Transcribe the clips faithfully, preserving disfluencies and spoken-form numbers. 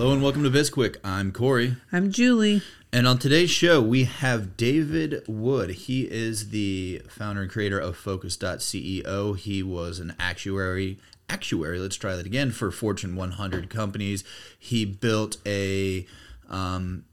Hello and welcome to BizQuick. I'm Corey. I'm Julie. And on today's show, we have David Wood. He is the founder and creator of Focus dot C E O. He was an actuary, actuary, let's try that again, for Fortune one hundred companies. He built a, um,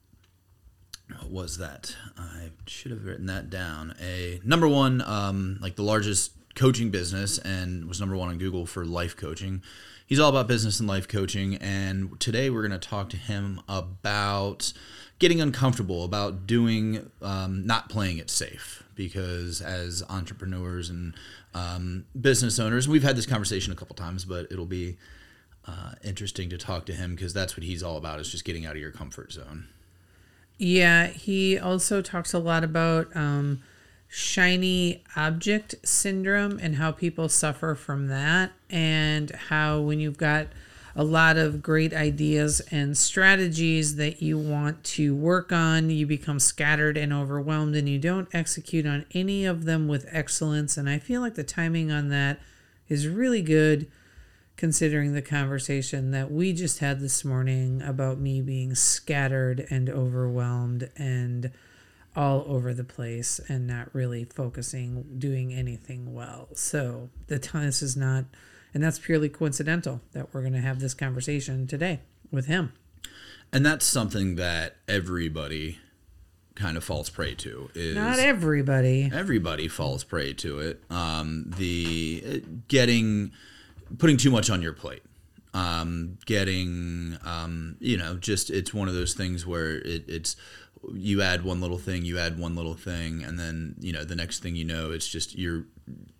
what was that? I should have written that down. A number one, um, like the largest coaching business, and was number one on Google for life coaching. He's all about business and life coaching, and today we're going to talk to him about getting uncomfortable, about doing, um, not playing it safe, because as entrepreneurs and um, business owners, we've had this conversation a couple times, but it'll be uh, interesting to talk to him because that's what he's all about, is just getting out of your comfort zone. Yeah, he also talks a lot about um, shiny object syndrome and how people suffer from that, and how when you've got a lot of great ideas and strategies that you want to work on, you become scattered and overwhelmed and you don't execute on any of them with excellence. And I feel like the timing on that is really good, considering the conversation that we just had this morning about me being scattered and overwhelmed and all over the place and not really focusing, doing anything well. So the time, this is not, and that's purely coincidental that we're going to have this conversation today with him. And that's something that everybody kind of falls prey to. Is not everybody. Everybody falls prey to it. Um, the getting, putting too much on your plate. Um, getting, um, you know, just it's one of those things where it, it's, you add one little thing, you add one little thing, and then, you know, the next thing you know, it's just you're,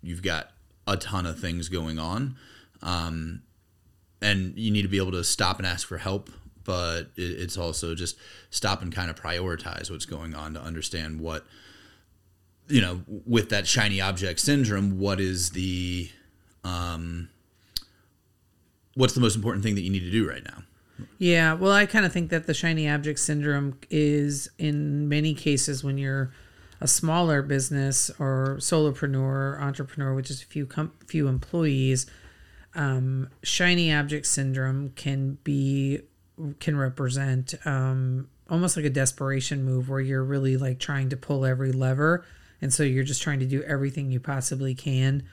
you've got a ton of things going on, um, and you need to be able to stop and ask for help, but it, it's also just stop and kind of prioritize what's going on to understand what, you know, with that shiny object syndrome, what is the, um, what's the most important thing that you need to do right now? Yeah, well, I kind of think that the shiny object syndrome is in many cases when you're a smaller business or solopreneur, entrepreneur, which is a few com- few employees, um, shiny object syndrome can be can represent um, almost like a desperation move where you're really like trying to pull every lever, and so you're just trying to do everything you possibly can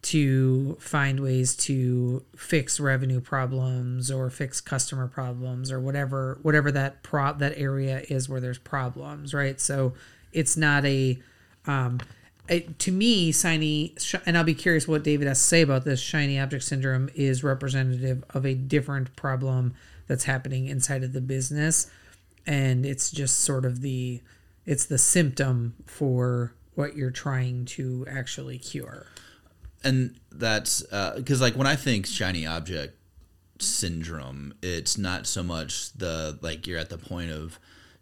to find ways to fix revenue problems or fix customer problems or whatever whatever that pro- that area is where there's problems, right? So it's not a, um, it, to me, shiny, sh- and I'll be curious what David has to say about this, shiny object syndrome is representative of a different problem that's happening inside of the business. And it's just sort of the, it's the symptom for what you're trying to actually cure. And that's, uh, 'cause like when I think shiny object syndrome, it's not so much the, like you're at the point of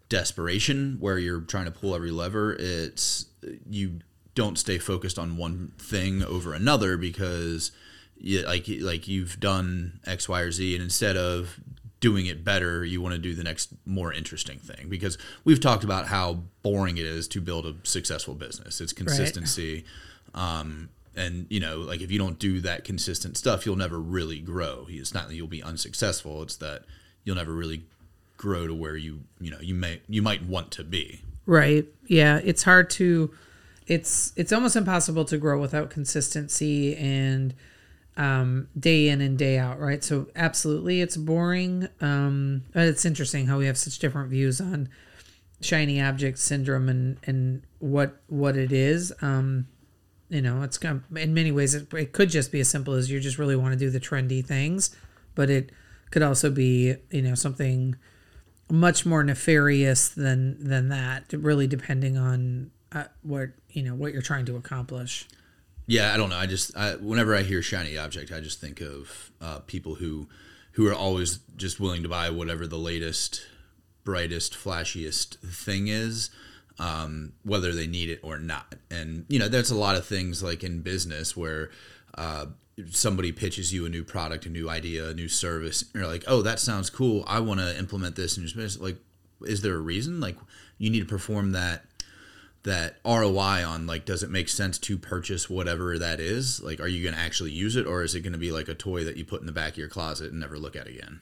desperation where you're trying to pull every lever. It's you don't stay focused on one thing over another because you, like like you've done X, Y, or Z, and instead of doing it better, you want to do the next more interesting thing, because we've talked about how boring it is to build a successful business. It's consistency. Right. Um, and, you know, like if you don't do that consistent stuff, you'll never really grow. It's not that you'll be unsuccessful. It's that you'll never really grow to where you you know you may you might want to be, right? Yeah, it's hard to it's it's almost impossible to grow without consistency and um day in and day out, right? So absolutely it's boring, um but it's interesting how we have such different views on shiny object syndrome and and what what it is. Um you know, it's in many ways it, it could just be as simple as you just really want to do the trendy things, but it could also be, you know, something much more nefarious than than that, really depending on uh, what, you know, what you're trying to accomplish. Yeah, I don't know. I just I, whenever I hear shiny object, I just think of uh, people who who are always just willing to buy whatever the latest, brightest, flashiest thing is, um, whether they need it or not. And you know, there's a lot of things like in business where uh, somebody pitches you a new product, a new idea, a new service, and you're like, "Oh, that sounds cool. I want to implement this." And you're like, "Is there a reason? Like, you need to perform that." that R O I on, like, does it make sense to purchase whatever that is? Like, are you going to actually use it, or is it going to be like a toy that you put in the back of your closet and never look at again?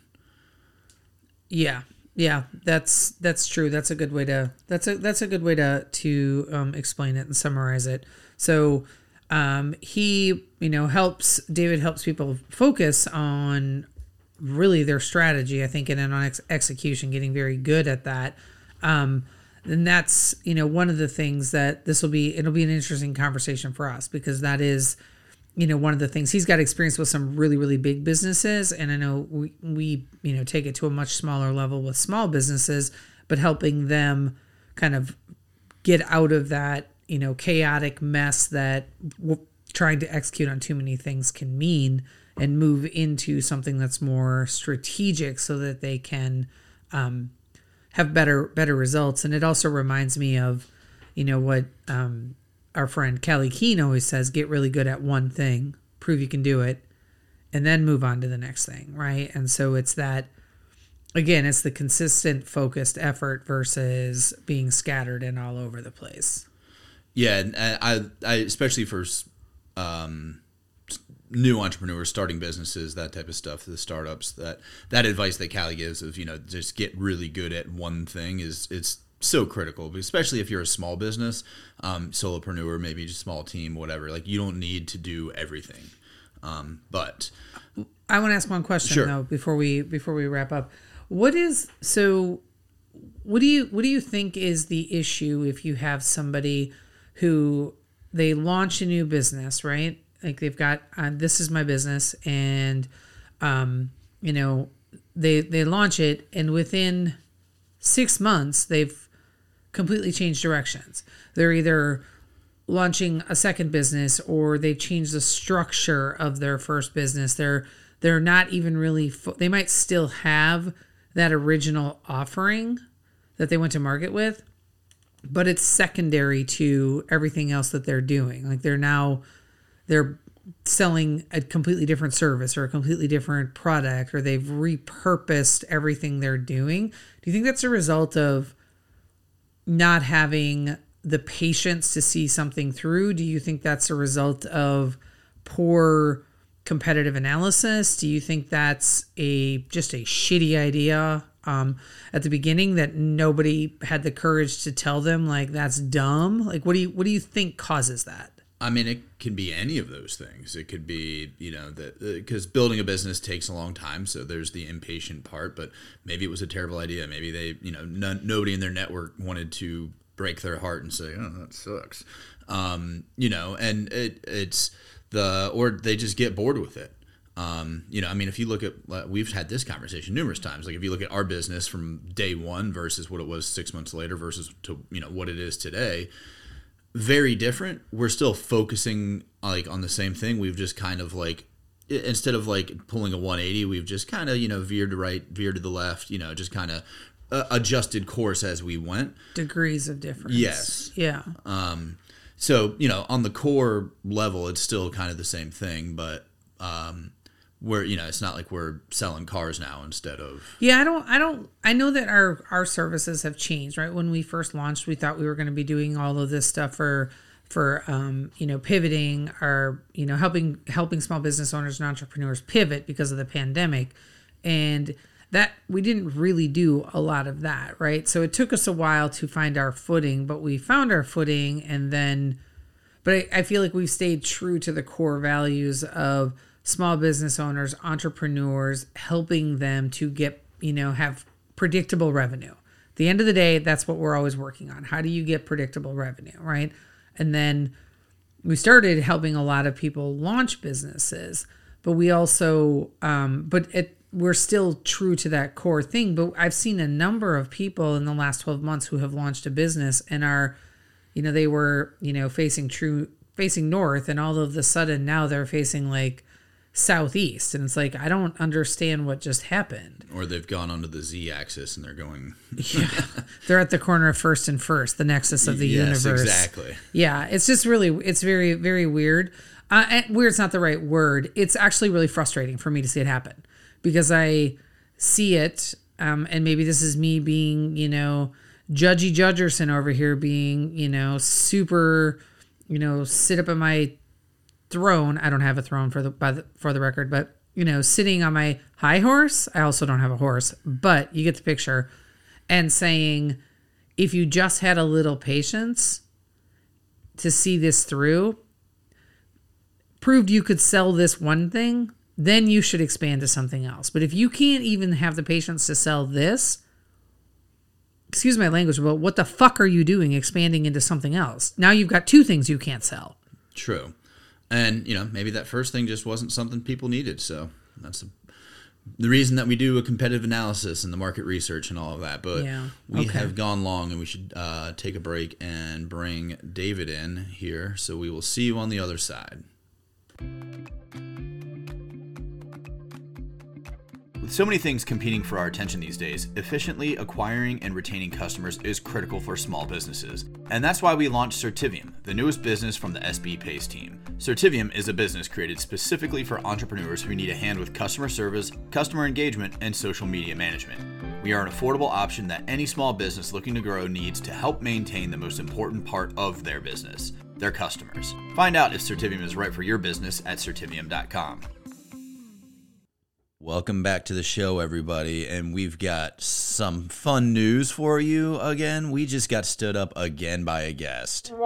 Yeah. Yeah, that's, that's true. That's a good way to, that's a, that's a good way to, to, um, explain it and summarize it. So, um, he, you know, helps, David helps people focus on really their strategy, I think, and then on ex- execution, getting very good at that. Um, And that's, you know, one of the things that this will be, it'll be an interesting conversation for us, because that is, you know, one of the things he's got experience with some really, really big businesses. And I know we, we, you know, take it to a much smaller level with small businesses, but helping them kind of get out of that, you know, chaotic mess that we're trying to execute on too many things can mean, and move into something that's more strategic so that they can, um, have better, better results. And it also reminds me of, you know, what um, our friend Kelly Keene always says: get really good at one thing, prove you can do it, and then move on to the next thing. Right. And so it's that, again, it's the consistent focused effort versus being scattered and all over the place. Yeah. And I, I, especially for um, new entrepreneurs starting businesses, that type of stuff, the startups, that that advice that Callie gives of, you know, just get really good at one thing is, it's so critical, especially if you're a small business, um, solopreneur, maybe just small team, whatever. Like, you don't need to do everything. Um, but I want to ask one question sure. though, before we, before we wrap up. What is, so what do you, what do you think is the issue if you have somebody who, they launch a new business, right? Like, they've got, uh, this is my business, and, um, you know, they, they launch it, and within six months, they've completely changed directions. They're either launching a second business, or they've changed the structure of their first business. They're, they're not even really, fo- they might still have that original offering that they went to market with, but it's secondary to everything else that they're doing. Like, they're now, they're selling a completely different service or a completely different product, or they've repurposed everything they're doing. Do you think that's a result of not having the patience to see something through? Do you think that's a result of poor competitive analysis? Do you think that's a just a shitty idea um, at the beginning that nobody had the courage to tell them, like, that's dumb? Like, what do you what do you think causes that? I mean, it can be any of those things. It could be, you know, that because building a business takes a long time, so there's the impatient part. But maybe it was a terrible idea. Maybe they, you know, none, nobody in their network wanted to break their heart and say, "Oh, that sucks," um, you know. And it, it's the or they just get bored with it. Um, you know, I mean, if you look at, we've had this conversation numerous times. Like, if you look at our business from day one versus what it was six months later versus to you know what it is today. Very different. We're still focusing like on the same thing. We've just kind of like, instead of like pulling a one eighty, we've just kind of, you know, veered to right, veered to the left, you know, just kind of uh, adjusted course as we went. Degrees of difference. Yes. Yeah. Um. So, you know, on the core level, it's still kind of the same thing, but um, we're, you know, it's not like we're selling cars now instead of. Yeah. I don't, I don't, I know that our, our services have changed, right? When we first launched, we thought we were going to be doing all of this stuff for, for, um, you know, pivoting or, you know, helping, helping small business owners and entrepreneurs pivot because of the pandemic. And that we didn't really do a lot of that. Right. So it took us a while to find our footing, but we found our footing. And then, but I, I feel like we've stayed true to the core values of small business owners, entrepreneurs, helping them to get, you know, have predictable revenue. At the end of the day, that's what we're always working on. How do you get predictable revenue, right? And then we started helping a lot of people launch businesses, but we also, um, but it, we're still true to that core thing. But I've seen a number of people in the last twelve months who have launched a business and are, you know, they were, you know, facing true facing north, and all of a sudden now they're facing like southeast, and it's like, I don't understand what just happened. Or they've gone onto the z-axis and they're going yeah they're at the corner of first and first, the nexus of the yes, universe. Exactly. Yeah, it's just really, it's very, very weird. Uh and weird's not the right word. It's actually really frustrating for me to see it happen, because I see it, um and maybe this is me being, you know, judgy judgerson over here, being, you know, super, you know, sit up in my throne. I don't have a throne, for the, by the for the record, but, you know, sitting on my high horse. I also don't have a horse, but you get the picture. And saying, if you just had a little patience to see this through, proved you could sell this one thing, then you should expand to something else. But if you can't even have the patience to sell this, excuse my language, but what the fuck are you doing expanding into something else? Now you've got two things you can't sell. True. And, you know, maybe that first thing just wasn't something people needed. So that's the, the reason that we do a competitive analysis and the market research and all of that. But yeah. we okay. have gone long, and we should uh, take a break and bring David in here. So we will see you on the other side. With so many things competing for our attention these days, efficiently acquiring and retaining customers is critical for small businesses. And that's why we launched Certivium, the newest business from the S B Pace team. Certivium is a business created specifically for entrepreneurs who need a hand with customer service, customer engagement, and social media management. We are an affordable option that any small business looking to grow needs to help maintain the most important part of their business, their customers. Find out if Certivium is right for your business at certivium dot com. Welcome back to the show, everybody, and we've got some fun news for you again. We just got stood up again by a guest. That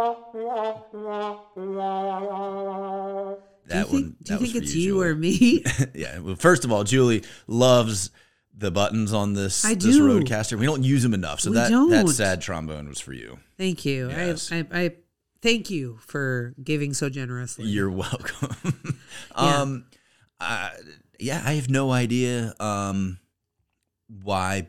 one. Do you think it's you or me? Yeah. Well, first of all, Julie loves the buttons on this, I do. This Rodecaster. We don't use them enough, so that, that sad trombone was for you. Thank you. Yes. I, I, I thank you for giving so generously. You're welcome. yeah. Um, I. Yeah, I have no idea um, why.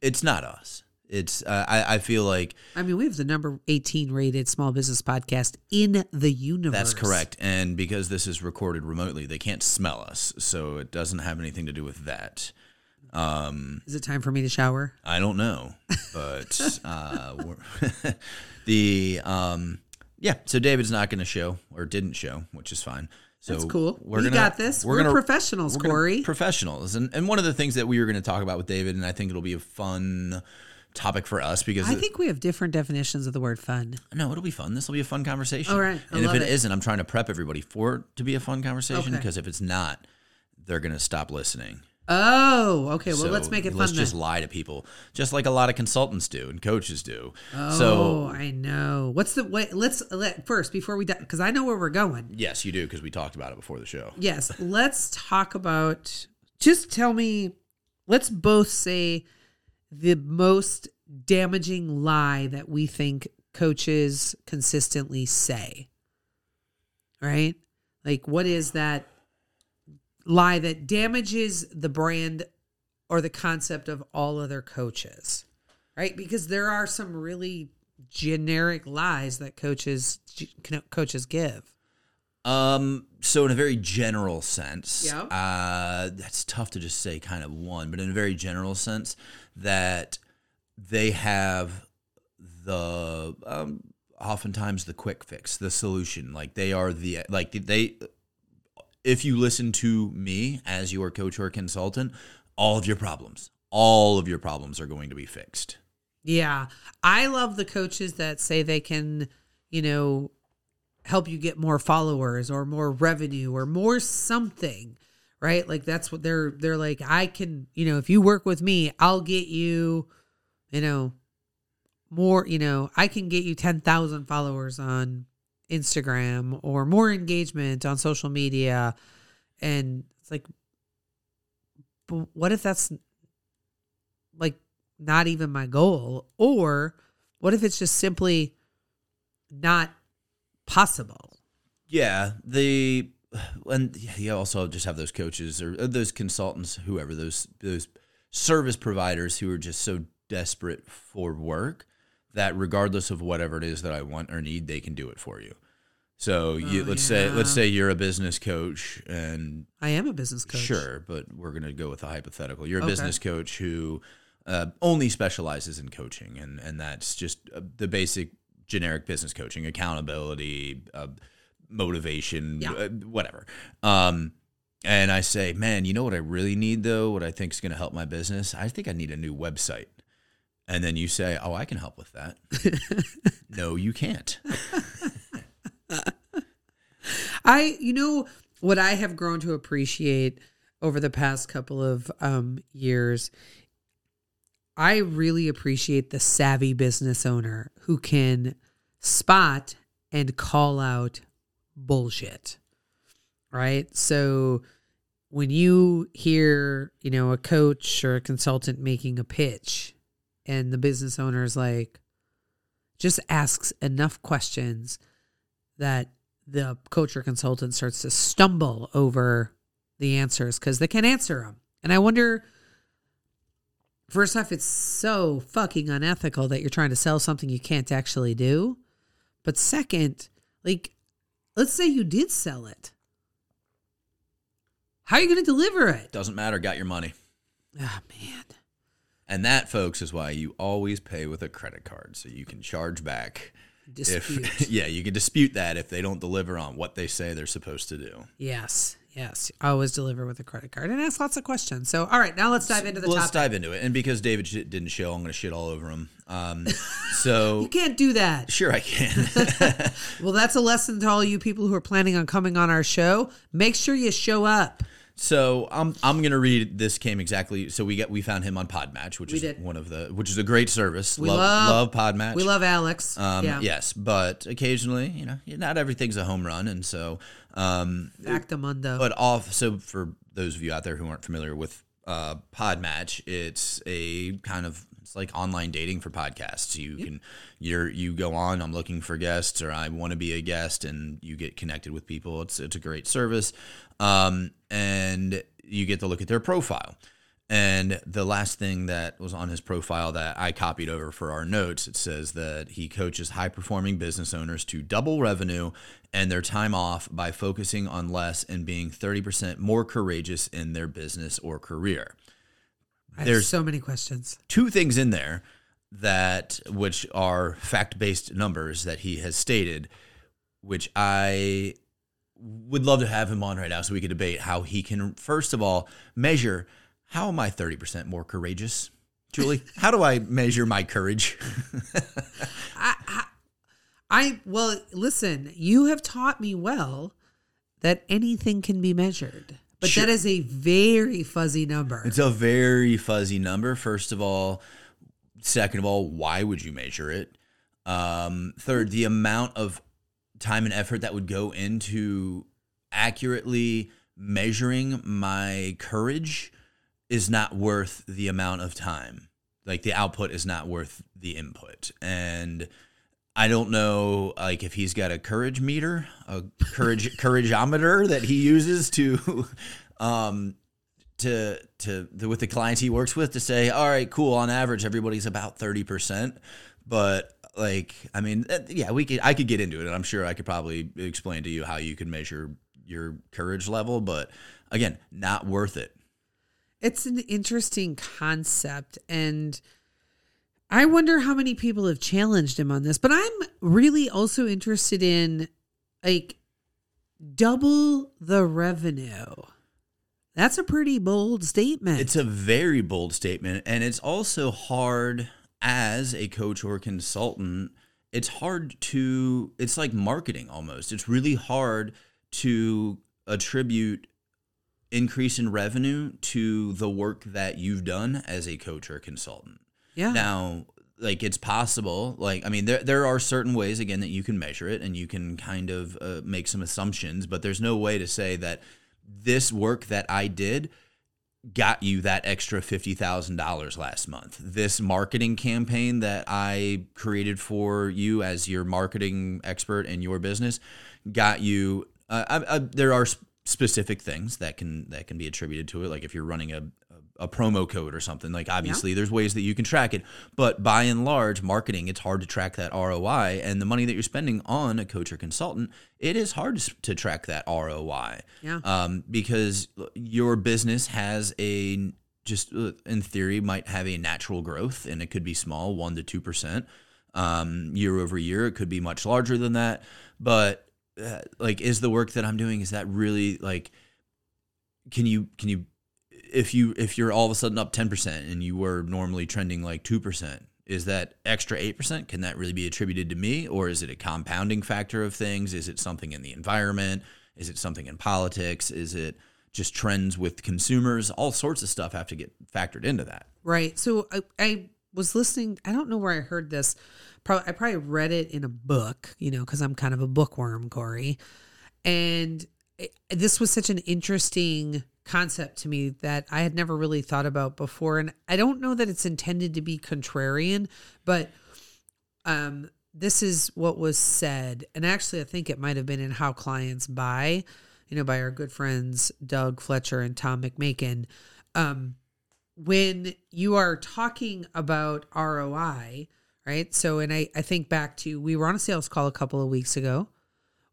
It's not us. It's uh, I, I feel like... I mean, we have the number eighteen rated small business podcast in the universe. That's correct. And because this is recorded remotely, they can't smell us. So it doesn't have anything to do with that. Um, is it time for me to shower? I don't know. But uh, we're the... Um, yeah, so David's not going to show, or didn't show, which is fine. So that's cool. We're we gonna, got this. We're, we're gonna, professionals, we're Corey. Professionals. And and one of the things that we were going to talk about with David, and I think it'll be a fun topic for us, because... I it, think we have different definitions of the word fun. No, it'll be fun. This will be a fun conversation. All right. I and if it, it isn't, I'm trying to prep everybody for it to be a fun conversation, because okay. if it's not, they're going to stop listening. Oh, okay. Well, so let's make it fun. Let's just then. lie to people, just like a lot of consultants do and coaches do. Oh, so, I know. What's the what? Let's let first before we because I know where we're going. Yes, you do, because we talked about it before the show. Yes, let's talk about. Just tell me. Let's both say the most damaging lie that we think coaches consistently say. Right? Like, what is that? Lie that damages the brand or the concept of all other coaches, right? Because there are some really generic lies that coaches coaches give. Um. So in a very general sense, yeah. uh, that's tough to just say kind of one, but in a very general sense, that they have the um, oftentimes the quick fix, the solution. Like they are the like they. If you listen to me as your coach or consultant, all of your problems, all of your problems are going to be fixed. Yeah. I love the coaches that say they can, you know, help you get more followers or more revenue or more something, right? Like that's what they're, they're like, I can, you know, if you work with me, I'll get you, you know, more, you know, I can get you ten thousand followers on Instagram or more engagement on social media. And it's like, but what if that's like not even my goal? Or what if it's just simply not possible? Yeah. The, and you also just have those coaches or those consultants, whoever, those, those service providers who are just so desperate for work that regardless of whatever it is that I want or need, they can do it for you. So you, oh, let's yeah. say let's say you're a business coach, and I am a business coach. Sure, but we're going to go with a hypothetical. You're a okay. business coach who uh, only specializes in coaching, and and that's just uh, the basic generic business coaching, accountability, uh, motivation, yeah. uh, whatever. Um, and I say, man, you know what I really need though? What I think is going to help my business? I think I need a new website. And then you say, oh, I can help with that. No, you can't. I, you know, what I have grown to appreciate over the past couple of um, years, I really appreciate the savvy business owner who can spot and call out bullshit, right? So when you hear, you know, a coach or a consultant making a pitch and the business owner is like, just asks enough questions that the coach or consultant starts to stumble over the answers because they can't answer them. And I wonder, first off, it's so fucking unethical that you're trying to sell something you can't actually do. But second, like, let's say you did sell it. How are you going to deliver it? Doesn't matter. Got your money. Ah, oh, man. And that, folks, is why you always pay with a credit card, so you can charge back. Dispute. If, yeah, you can dispute that if they don't deliver on what they say they're supposed to do. Yes, yes. Always deliver with a credit card and ask lots of questions. So, all right, now let's dive into the let's topic. Let's dive into it. And because David didn't show, I'm going to shit all over him. Um, so you can't do that. Sure I can. Well, that's a lesson to all you people who are planning on coming on our show. Make sure you show up. So I'm I'm gonna read this came exactly so we got we found him on Podmatch, which we is did. one of the which is a great service. We love, love love Podmatch. We love Alex. Um, yeah. Yes, but occasionally, you know, not everything's a home run, and so um, Factamundo. But off so for those of you out there who aren't familiar with uh, Podmatch, it's a kind of it's like online dating for podcasts. You yep. can you're you go on. I'm looking for guests, or I want to be a guest, and you get connected with people. It's it's a great service. Um, and you get to look at their profile. And the last thing that was on his profile that I copied over for our notes, it says that he coaches high-performing business owners to double revenue and their time off by focusing on less and being thirty percent more courageous in their business or career. I There's have so many questions. Two things in there that which are fact-based numbers that he has stated, which I... would love to have him on right now so we could debate how he can, first of all, measure how am I thirty percent more courageous, Julie? How do I measure my courage? I, I, I, well, listen, you have taught me well that anything can be measured, but sure. that is a very fuzzy number. It's a very fuzzy number, first of all. Second of all, why would you measure it? Um, third, the amount of time and effort that would go into accurately measuring my courage is not worth the amount of time. Like the output is not worth the input. And I don't know, like if he's got a courage meter, a courage courageometer that he uses to, um, to, to the, with the clients he works with to say, all right, cool. On average, everybody's about thirty percent, but Like, I mean, yeah, we could, I could get into it, and I'm sure I could probably explain to you how you can measure your courage level, but again, not worth it. It's an interesting concept, and I wonder how many people have challenged him on this, but I'm really also interested in, like, double the revenue. That's a pretty bold statement. It's a very bold statement, and it's also hard... as a coach or consultant, it's hard to, it's like marketing almost. It's really hard to attribute increase in revenue to the work that you've done as a coach or consultant. Yeah. Now, like it's possible, like, I mean, there there are certain ways, again, that you can measure it and you can kind of uh, make some assumptions, but there's no way to say that this work that I did got you that extra fifty thousand dollars last month. This marketing campaign that I created for you as your marketing expert in your business got you. Uh, I, I, there are specific things that can that can be attributed to it. Like if you're running a, a promo code or something. Like, obviously, yeah. there's ways that you can track it. But by and large, marketing, it's hard to track that R O I. And the money that you're spending on a coach or consultant, it is hard to track that R O I. Yeah. Um, because your business has a, just in theory, might have a natural growth. And it could be small, one percent to two percent um, year over year. It could be much larger than that. But, uh, like, is the work that I'm doing, is that really, like, can you, can you, if you, if you're all of a sudden up ten percent and you were normally trending like two percent, is that extra eight percent? Can that really be attributed to me? Or is it a compounding factor of things? Is it something in the environment? Is it something in politics? Is it just trends with consumers? All sorts of stuff have to get factored into that. Right. So I, I was listening, I don't know where I heard this. Probably, I probably read it in a book, you know, cause I'm kind of a bookworm, Corey. And it, this was such an interesting concept to me that I had never really thought about before. And I don't know that it's intended to be contrarian, but um, this is what was said. And actually, I think it might have been in How Clients Buy, you know, by our good friends, Doug Fletcher and Tom McMakin. Um, when you are talking about R O I, right? So, and I, I think back to, we were on a sales call a couple of weeks ago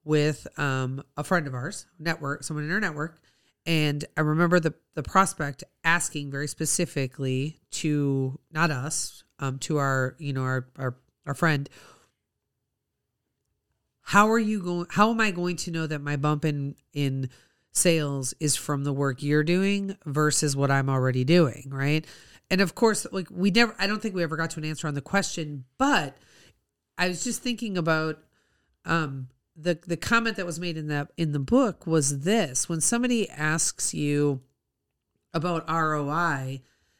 with um, a friend of ours, network, someone in our network. And I remember the, the prospect asking very specifically to, not us, um, to our, you know, our, our, our friend, how are you going, how am I going to know that my bump in, in sales is from the work you're doing versus what I'm already doing? Right. And of course, like we never, I don't think we ever got to an answer on the question, but I was just thinking about, um, The the comment that was made in the, in the book was this: when somebody asks you about R O I,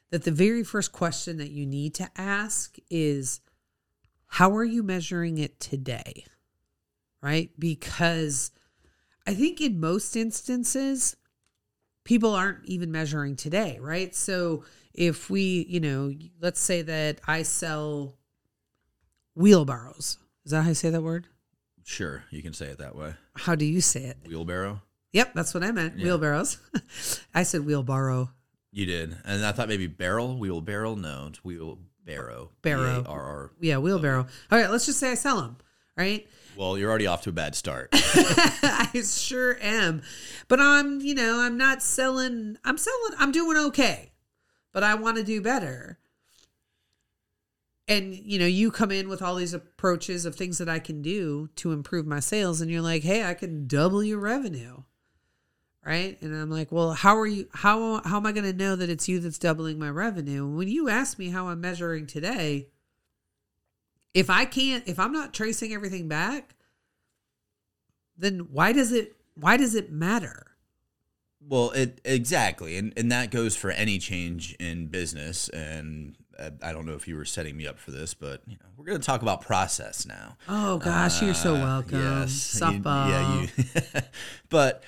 that the very first question that you need to ask is, how are you measuring it today? Right? Because I think in most instances, people aren't even measuring today, right? So if we, you know, let's say that I sell wheelbarrows. Is that how you say that word? Sure, you can say it that way. How do you say it? Wheelbarrow? Yep, that's what I meant, yeah. Wheelbarrows. I said wheelbarrow. You did. And I thought maybe barrel, wheelbarrow. No, it's wheelbarrow. Barrow. B A R R Yeah, wheelbarrow. All right, let's just say I sell them, right? Well, you're already off to a bad start. I sure am. But I'm, you know, I'm not selling. I'm selling. I'm doing okay, but I want to do better. And, you know, you come in with all these approaches of things that I can do to improve my sales. And you're like, hey, I can double your revenue. Right. And I'm like, well, how are you, how, how am I going to know that it's you that's doubling my revenue? When you ask me how I'm measuring today, if I can't, if I'm not tracing everything back, then why does it, why does it matter? Well, it exactly. And, and that goes for any change in business. And I don't know if you were setting me up for this, but you know, we're going to talk about process now. Oh gosh, uh, you're so welcome. Yes, softball. You, yeah, you. But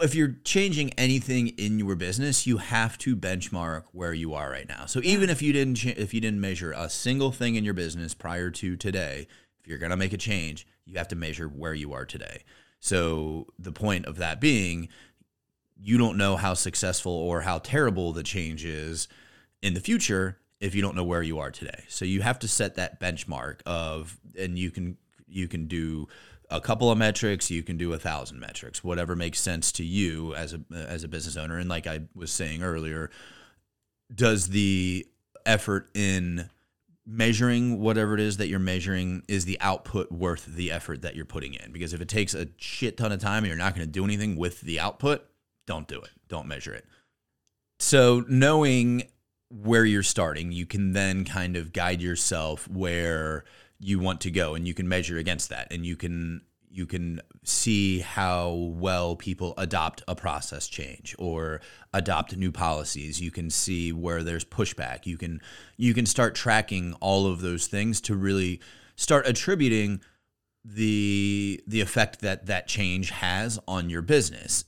if you're changing anything in your business, you have to benchmark where you are right now. So even if you didn't, if you didn't measure a single thing in your business prior to today, if you're going to make a change, you have to measure where you are today. So the point of that being, you don't know how successful or how terrible the change is in the future if you don't know where you are today. So you have to set that benchmark of, and you can you can do a couple of metrics, you can do a thousand metrics, whatever makes sense to you as a as a business owner. And like I was saying earlier, does the effort in measuring whatever it is that you're measuring, is the output worth the effort that you're putting in? Because if it takes a shit ton of time and you're not going to do anything with the output, don't do it. Don't measure it. So knowing where you're starting, you can then kind of guide yourself where you want to go, and you can measure against that, and you can you can see how well people adopt a process change or adopt new policies. You can see where there's pushback. You can you can start tracking all of those things to really start attributing the the effect that that change has on your business.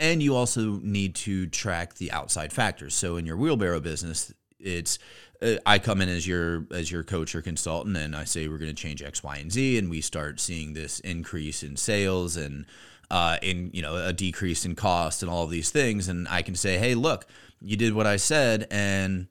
And you also need to track the outside factors. So in your wheelbarrow business, it's uh, I come in as your as your coach or consultant, and I say we're going to change X, Y, and Z, and we start seeing this increase in sales and uh, in, you know, a decrease in cost and all of these things. And I can say, hey, look, you did what I said and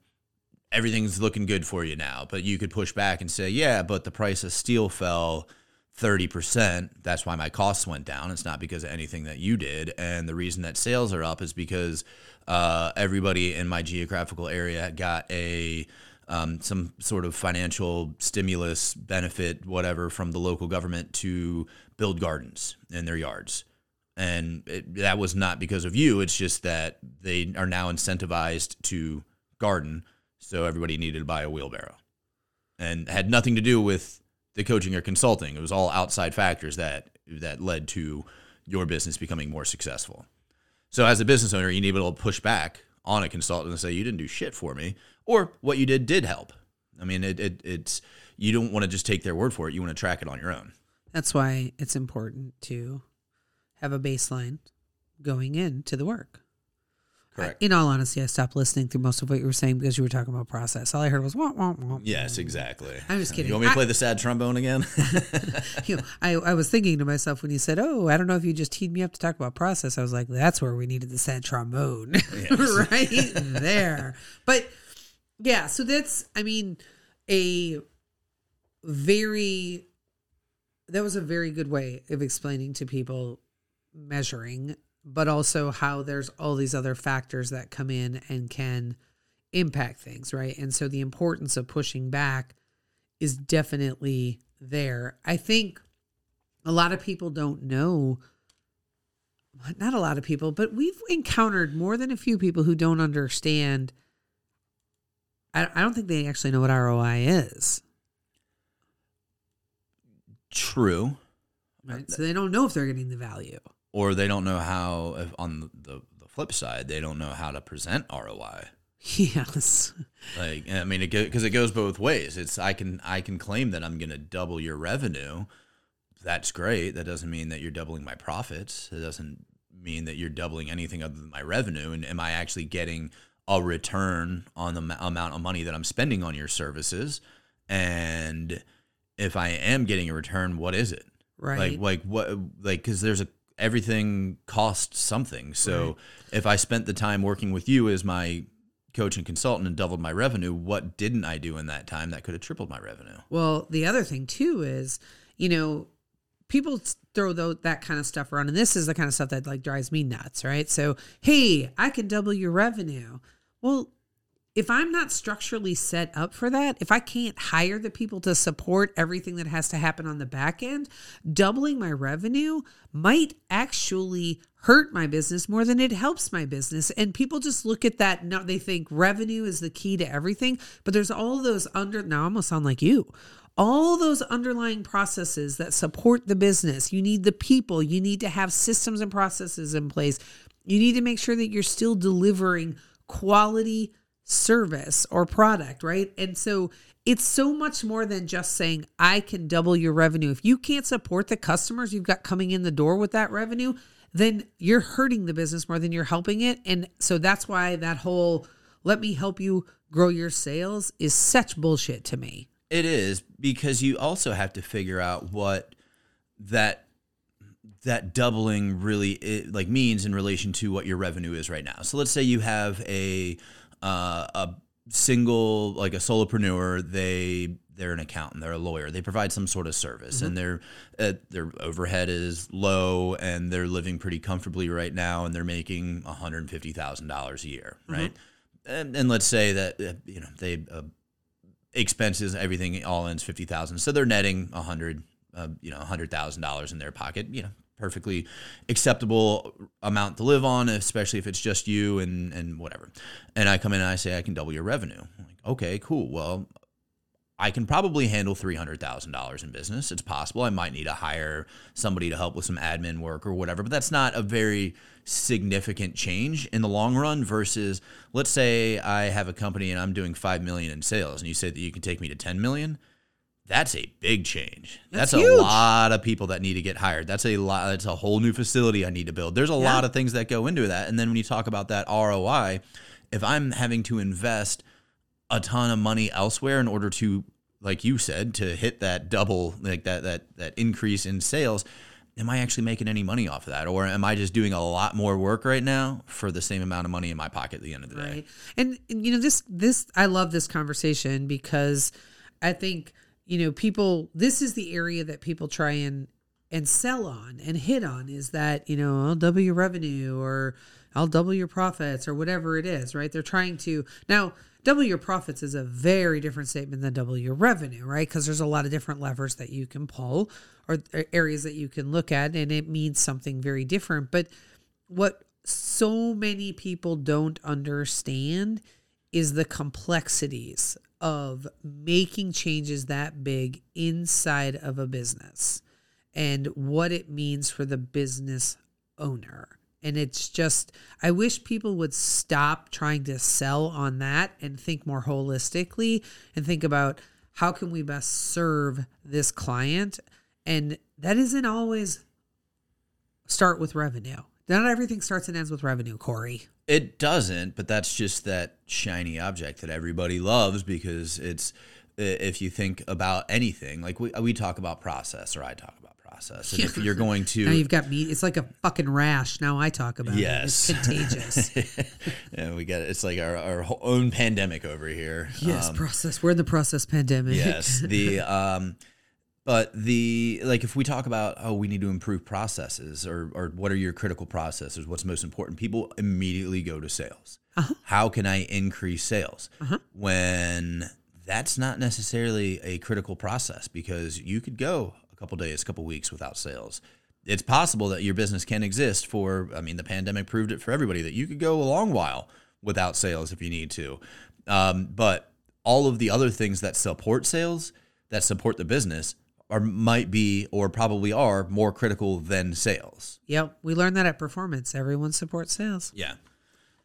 everything's looking good for you now. But you could push back and say, yeah, but the price of steel fell thirty percent. That's why my costs went down. It's not because of anything that you did. And the reason that sales are up is because uh, everybody in my geographical area got a um, some sort of financial stimulus benefit, whatever, from the local government to build gardens in their yards. And it, that was not because of you. It's just that they are now incentivized to garden. So everybody needed to buy a wheelbarrow, and had nothing to do with the coaching or consulting. It was all outside factors that that led to your business becoming more successful. So as a business owner, you need to be able to push back on a consultant and say, you didn't do shit for me, or what you did did help. I mean, it, it it's you don't want to just take their word for it. You want to track it on your own. That's why it's important to have a baseline going into the work. Correct. I, in all honesty, I stopped listening through most of what you were saying because you were talking about process. All I heard was, wah, wah, wah. Yes, exactly. I'm just kidding. You want me to I, play the sad trombone again? you know, I, I was thinking to myself when you said, oh, I don't know if you just teed me up to talk about process. I was like, that's where we needed the sad trombone. Yes. Right there. But yeah, so that's, I mean, a very, that was a very good way of explaining to people measuring, but also how there's all these other factors that come in and can impact things, right? And so the importance of pushing back is definitely there. I think a lot of people don't know, not a lot of people, but we've encountered more than a few people who don't understand. I, I don't think they actually know what R O I is. True. Right? So they don't know if they're getting the value. Or they don't know how, if on the, the flip side, they don't know how to present R O I. Yes. Like, I mean, because it, it goes both ways. It's I can I can claim that I'm going to double your revenue. That's great. That doesn't mean that you're doubling my profits. It doesn't mean that you're doubling anything other than my revenue. And am I actually getting a return on the m- amount of money that I'm spending on your services? And if I am getting a return, what is it? Right. Like, like what? Like, because there's a everything costs something. So right. If I spent the time working with you as my coach and consultant and doubled my revenue, what didn't I do in that time that could have tripled my revenue? Well, the other thing too is, you know, people throw those, that kind of stuff around. And this is the kind of stuff that like drives me nuts, right? So, hey, I can double your revenue. Well, if I'm not structurally set up for that, if I can't hire the people to support everything that has to happen on the back end, doubling my revenue might actually hurt my business more than it helps my business. And people just look at that. Now they think revenue is the key to everything, but there's all those under, now I almost sound like you, all those underlying processes that support the business. You need the people, you need to have systems and processes in place. You need to make sure that you're still delivering quality service or product, right? And so it's so much more than just saying, I can double your revenue. If you can't support the customers you've got coming in the door with that revenue, then you're hurting the business more than you're helping it. And so that's why that whole, let me help you grow your sales is such bullshit to me. It is, because you also have to figure out what that that doubling really like means in relation to what your revenue is right now. So let's say you have a Uh, a single, like a solopreneur, they they're an accountant, they're a lawyer, they provide some sort of service, mm-hmm. and their uh, their overhead is low, and they're living pretty comfortably right now, and they're making one hundred fifty thousand dollars a year, right? Mm-hmm. And, and let's say that uh, you know they uh, expenses, everything all ends fifty thousand, so they're netting a hundred, uh, you know, a hundred thousand dollars in their pocket, you know. Perfectly acceptable amount to live on, especially if it's just you and, and whatever. And I come in and I say, I can double your revenue. I'm like, okay, cool. Well, I can probably handle three hundred thousand dollars in business. It's possible. I might need to hire somebody to help with some admin work or whatever, but that's not a very significant change in the long run versus let's say I have a company and I'm doing five million in sales and you say that you can take me to ten million. That's a big change. That's, that's a lot of people that need to get hired. That's a lot. That's a whole new facility I need to build. There's a yeah. lot of things that go into that. And then when you talk about that R O I, if I'm having to invest a ton of money elsewhere in order to, like you said, to hit that double, like that that that increase in sales, am I actually making any money off of that? Or am I just doing a lot more work right now for the same amount of money in my pocket at the end of the day? Right. And, you know, this, this, I love this conversation because I think, you know, people, this is the area that people try and, and sell on and hit on is that, you know, I'll double your revenue or I'll double your profits or whatever it is, right? They're trying to now double your profits is a very different statement than double your revenue, right? Because there's a lot of different levers that you can pull or areas that you can look at, and it means something very different. But what so many people don't understand is the complexities of making changes that big inside of a business and what it means for the business owner. And it's just, I wish people would stop trying to sell on that and think more holistically and think about how can we best serve this client? And that isn't always start with revenue. Not everything starts and ends with revenue, Corey. It doesn't, but that's just that shiny object that everybody loves because it's, if you think about anything, like we, we talk about process or I talk about process. And if you're going to... Now you've got me. It's like a fucking rash. Now I talk about yes. it. It's contagious. Yeah, we got it. It's like our, our own pandemic over here. Yes, um, process. We're in the process pandemic. Yes. The, um, but the, like if we talk about, oh, we need to improve processes or, or what are your critical processes? What's most important? People immediately go to sales. Uh-huh. How can I increase sales? Uh-huh. When that's not necessarily a critical process because you could go couple days, couple weeks without sales. It's possible that your business can exist for, I mean, the pandemic proved it for everybody that you could go a long while without sales if you need to. Um, but all of the other things that support sales, that support the business are, might be, or probably are more critical than sales. Yep. We learned that at Performance. Everyone supports sales. Yeah.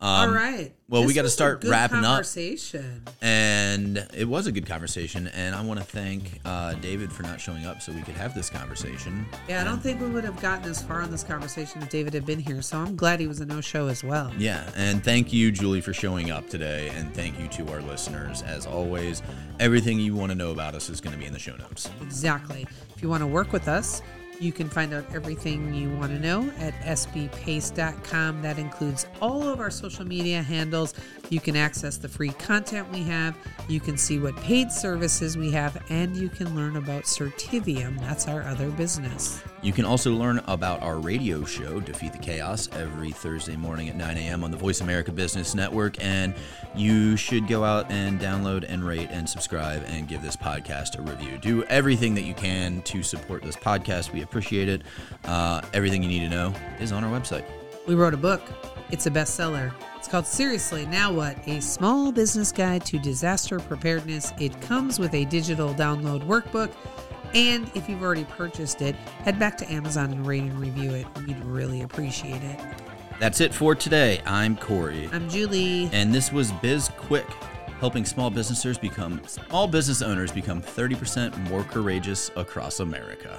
Um, all right. Well, this we got to start wrapping conversation. up. And it was a good conversation. And I want to thank uh, David for not showing up so we could have this conversation. Yeah, and I don't think we would have gotten as far on this conversation if David had been here. So I'm glad he was a no-show as well. Yeah. And thank you, Julie, for showing up today. And thank you to our listeners. As always, everything you want to know about us is going to be in the show notes. Exactly. If you want to work with us, you can find out everything you want to know at s b pace dot com. That includes all of our social media handles. You can access the free content we have. You can see what paid services we have, and you can learn about Certivium. That's our other business. You can also learn about our radio show, Defeat the Chaos, every Thursday morning at nine a.m. on the Voice America Business Network. And you should go out and download and rate and subscribe and give this podcast a review. Do everything that you can to support this podcast. We appreciate it. Uh, everything you need to know is on our website. We wrote a book. It's a bestseller. It's called Seriously, Now What? A Small Business Guide to Disaster Preparedness. It comes with a digital download workbook. And if you've already purchased it, head back to Amazon and rate and review it. We'd really appreciate it. That's it for today. I'm Corey. I'm Julie. And this was Biz Quick, helping small businesses become, small business owners become thirty percent more courageous across America.